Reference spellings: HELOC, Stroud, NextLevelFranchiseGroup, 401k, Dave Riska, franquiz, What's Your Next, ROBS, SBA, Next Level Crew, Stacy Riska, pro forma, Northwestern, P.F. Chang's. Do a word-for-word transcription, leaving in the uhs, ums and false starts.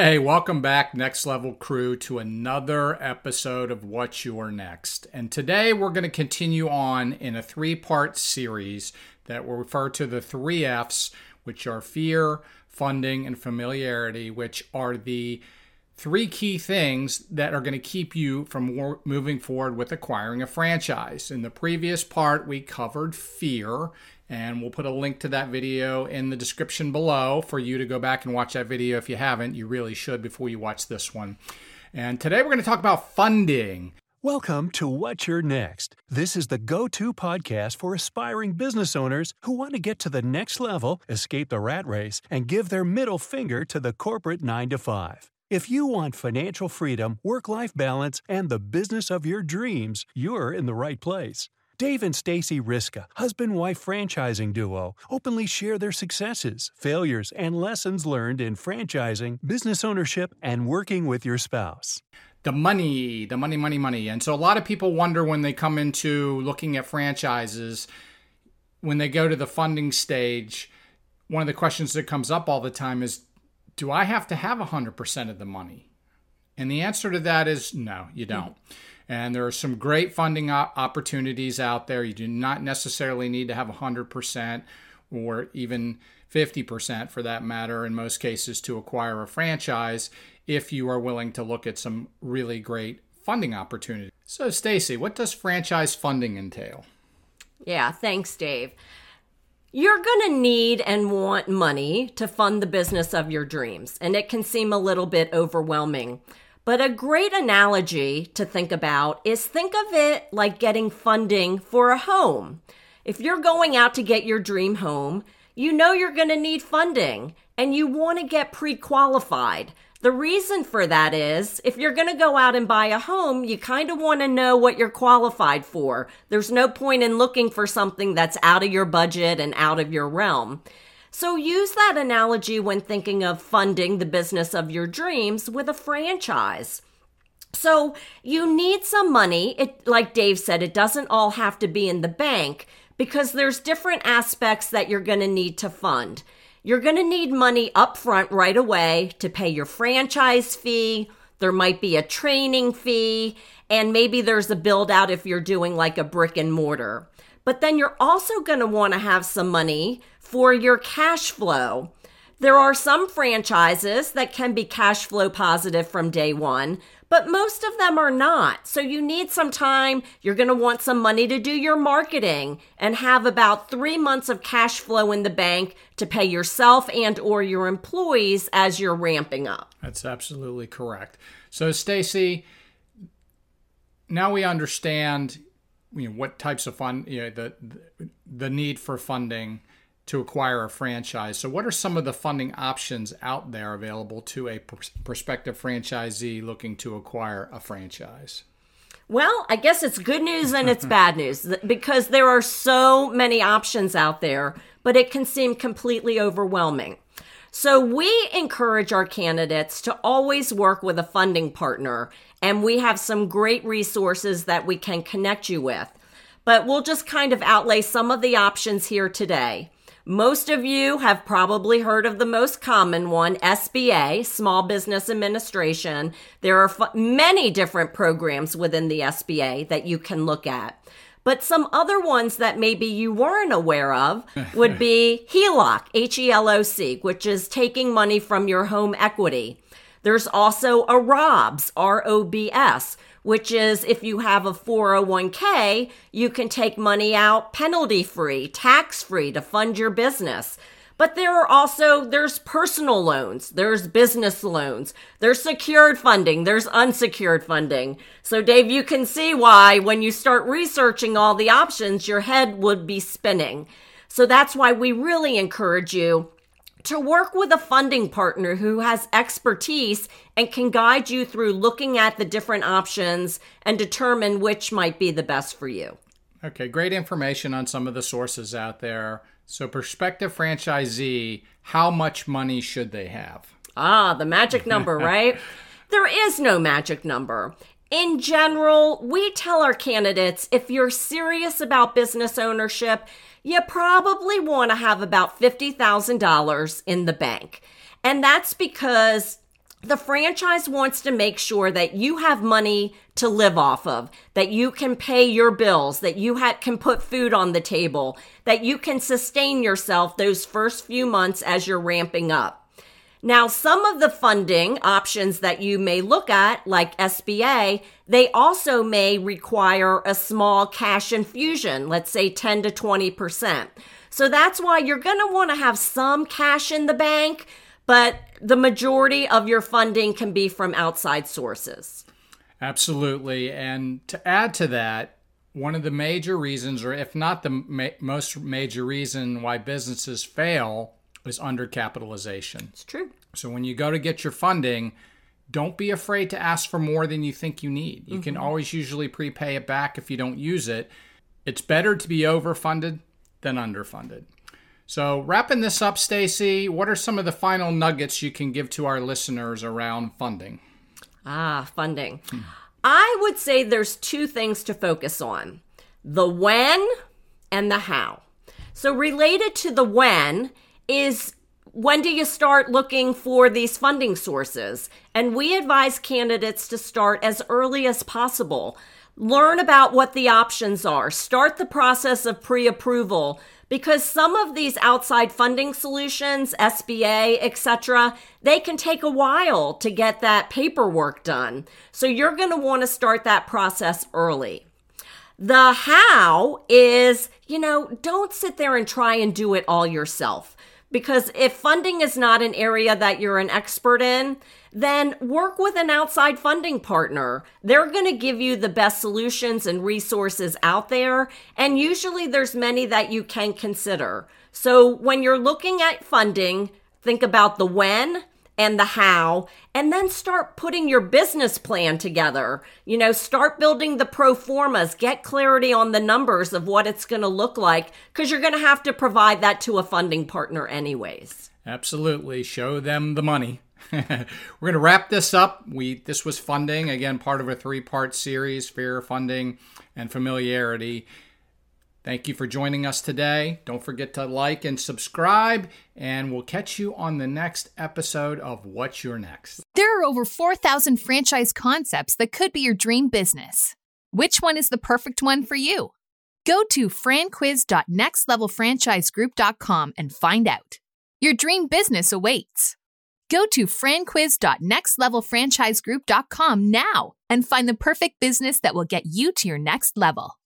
Hey, welcome back, Next Level Crew, to another episode of What's Your Next. And today we're going to continue on in a three-part series that will refer to the three F's, which are fear, funding, and familiarity, which are the three key things that are going to keep you from moving forward with acquiring a franchise. In the previous part, we covered fear, and we'll put a link to that video in the description below for you to go back and watch that video if you haven't. You really should before you watch this one. And today we're going to talk about funding. Welcome to What's Your Next. This is the go-to podcast for aspiring business owners who want to get to the next level, escape the rat race, and give their middle finger to the corporate nine to five. If you want financial freedom, work-life balance, and the business of your dreams, you're in the right place. Dave and Stacy Riska, husband-wife franchising duo, openly share their successes, failures, and lessons learned in franchising, business ownership, and working with your spouse. The money, the money, money, money. And so a lot of people wonder when they come into looking at franchises, when they go to the funding stage, one of the questions that comes up all the time is, do I have to have one hundred percent of the money? And the answer to that is no, you don't. Mm-hmm. And there are some great funding opportunities out there. You do not necessarily need to have one hundred percent or even fifty percent for that matter in most cases to acquire a franchise if you are willing to look at some really great funding opportunities. So, Stacy, what does franchise funding entail? Yeah, thanks, Dave. You're going to need and want money to fund the business of your dreams, and it can seem a little bit overwhelming. But a great analogy to think about is think of it like getting funding for a home. If you're going out to get your dream home, you know you're going to need funding and you want to get pre-qualified. The reason for that is if you're going to go out and buy a home, you kind of want to know what you're qualified for. There's no point in looking for something that's out of your budget and out of your realm. So use that analogy when thinking of funding the business of your dreams with a franchise. So you need some money. It, like Dave said, it doesn't all have to be in the bank because there's different aspects that you're going to need to fund. You're going to need money up front right away to pay your franchise fee. There might be a training fee, and maybe there's a build out if you're doing like a brick and mortar. But then you're also going to want to have some money for your cash flow. There are some franchises that can be cash flow positive from day one, but most of them are not. So you need some time. You're going to want some money to do your marketing and have about three months of cash flow in the bank to pay yourself and or your employees as you're ramping up. That's absolutely correct. So, Stacy, now we understand you know, what types of fund, you know, the, the the need for funding to acquire a franchise. So what are some of the funding options out there available to a pr- prospective franchisee looking to acquire a franchise? Well, I guess it's good news and it's bad news because there are so many options out there, but it can seem completely overwhelming. So we encourage our candidates to always work with a funding partner, and we have some great resources that we can connect you with. But we'll just kind of outlay some of the options here today. Most of you have probably heard of the most common one, S B A, Small Business Administration. There are f- many different programs within the S B A that you can look at. But some other ones that maybe you weren't aware of would be HELOC, H E L O C, which is taking money from your home equity. There's also a ROBS, R O B S, which is if you have a four oh one k, you can take money out penalty-free, tax-free to fund your business. But there are also, there's personal loans, there's business loans, there's secured funding, there's unsecured funding. So Dave, you can see why when you start researching all the options, your head would be spinning. So that's why we really encourage you to work with a funding partner who has expertise and can guide you through looking at the different options and determine which might be the best for you. Okay, great information on some of the sources out there. So prospective franchisee, how much money should they have? Ah, the magic number, right? There is no magic number. In general, we tell our candidates, if you're serious about business ownership, you probably want to have about fifty thousand dollars in the bank. And that's because The franchise wants to make sure that you have money to live off of, that you can pay your bills, that you ha- can put food on the table, that you can sustain yourself those first few months as you're ramping up. Now, some of the funding options that you may look at, like S B A, they also may require a small cash infusion, let's say ten to twenty percent. So that's why you're going to want to have some cash in the bank, but the majority of your funding can be from outside sources. Absolutely. And to add to that, one of the major reasons, or if not the ma- most major reason why businesses fail is undercapitalization. It's true. So when you go to get your funding, don't be afraid to ask for more than you think you need. You mm-hmm. can always usually prepay it back if you don't use it. It's better to be overfunded than underfunded. So wrapping this up, Stacy, what are some of the final nuggets you can give to our listeners around funding? Ah, funding. Hmm. I would say there's two things to focus on, the when and the how. So related to the when is when do you start looking for these funding sources? And we advise candidates to start as early as possible. Learn about what the options are. Start the process of pre-approval because some of these outside funding solutions, S B A, et cetera, they can take a while to get that paperwork done. So you're going to want to start that process early. The how is, you know, don't sit there and try and do it all yourself. Because if funding is not an area that you're an expert in, then work with an outside funding partner. They're going to give you the best solutions and resources out there. And usually there's many that you can consider. So when you're looking at funding, think about the when and the how, and then start putting your business plan together. You know, start building the pro formas, get clarity on the numbers of what it's going to look like, because you're going to have to provide that to a funding partner anyways. Absolutely. Show them the money. We're going to wrap this up. We This was funding, again, part of a three-part series, fear, funding, and familiarity. Thank you for joining us today. Don't forget to like and subscribe, and we'll catch you on the next episode of What's Your Next. There are over four thousand franchise concepts that could be your dream business. Which one is the perfect one for you? Go to franquiz dot next level franchise group dot com and find out. Your dream business awaits. Go to franquiz dot next level franchise group dot com now and find the perfect business that will get you to your next level.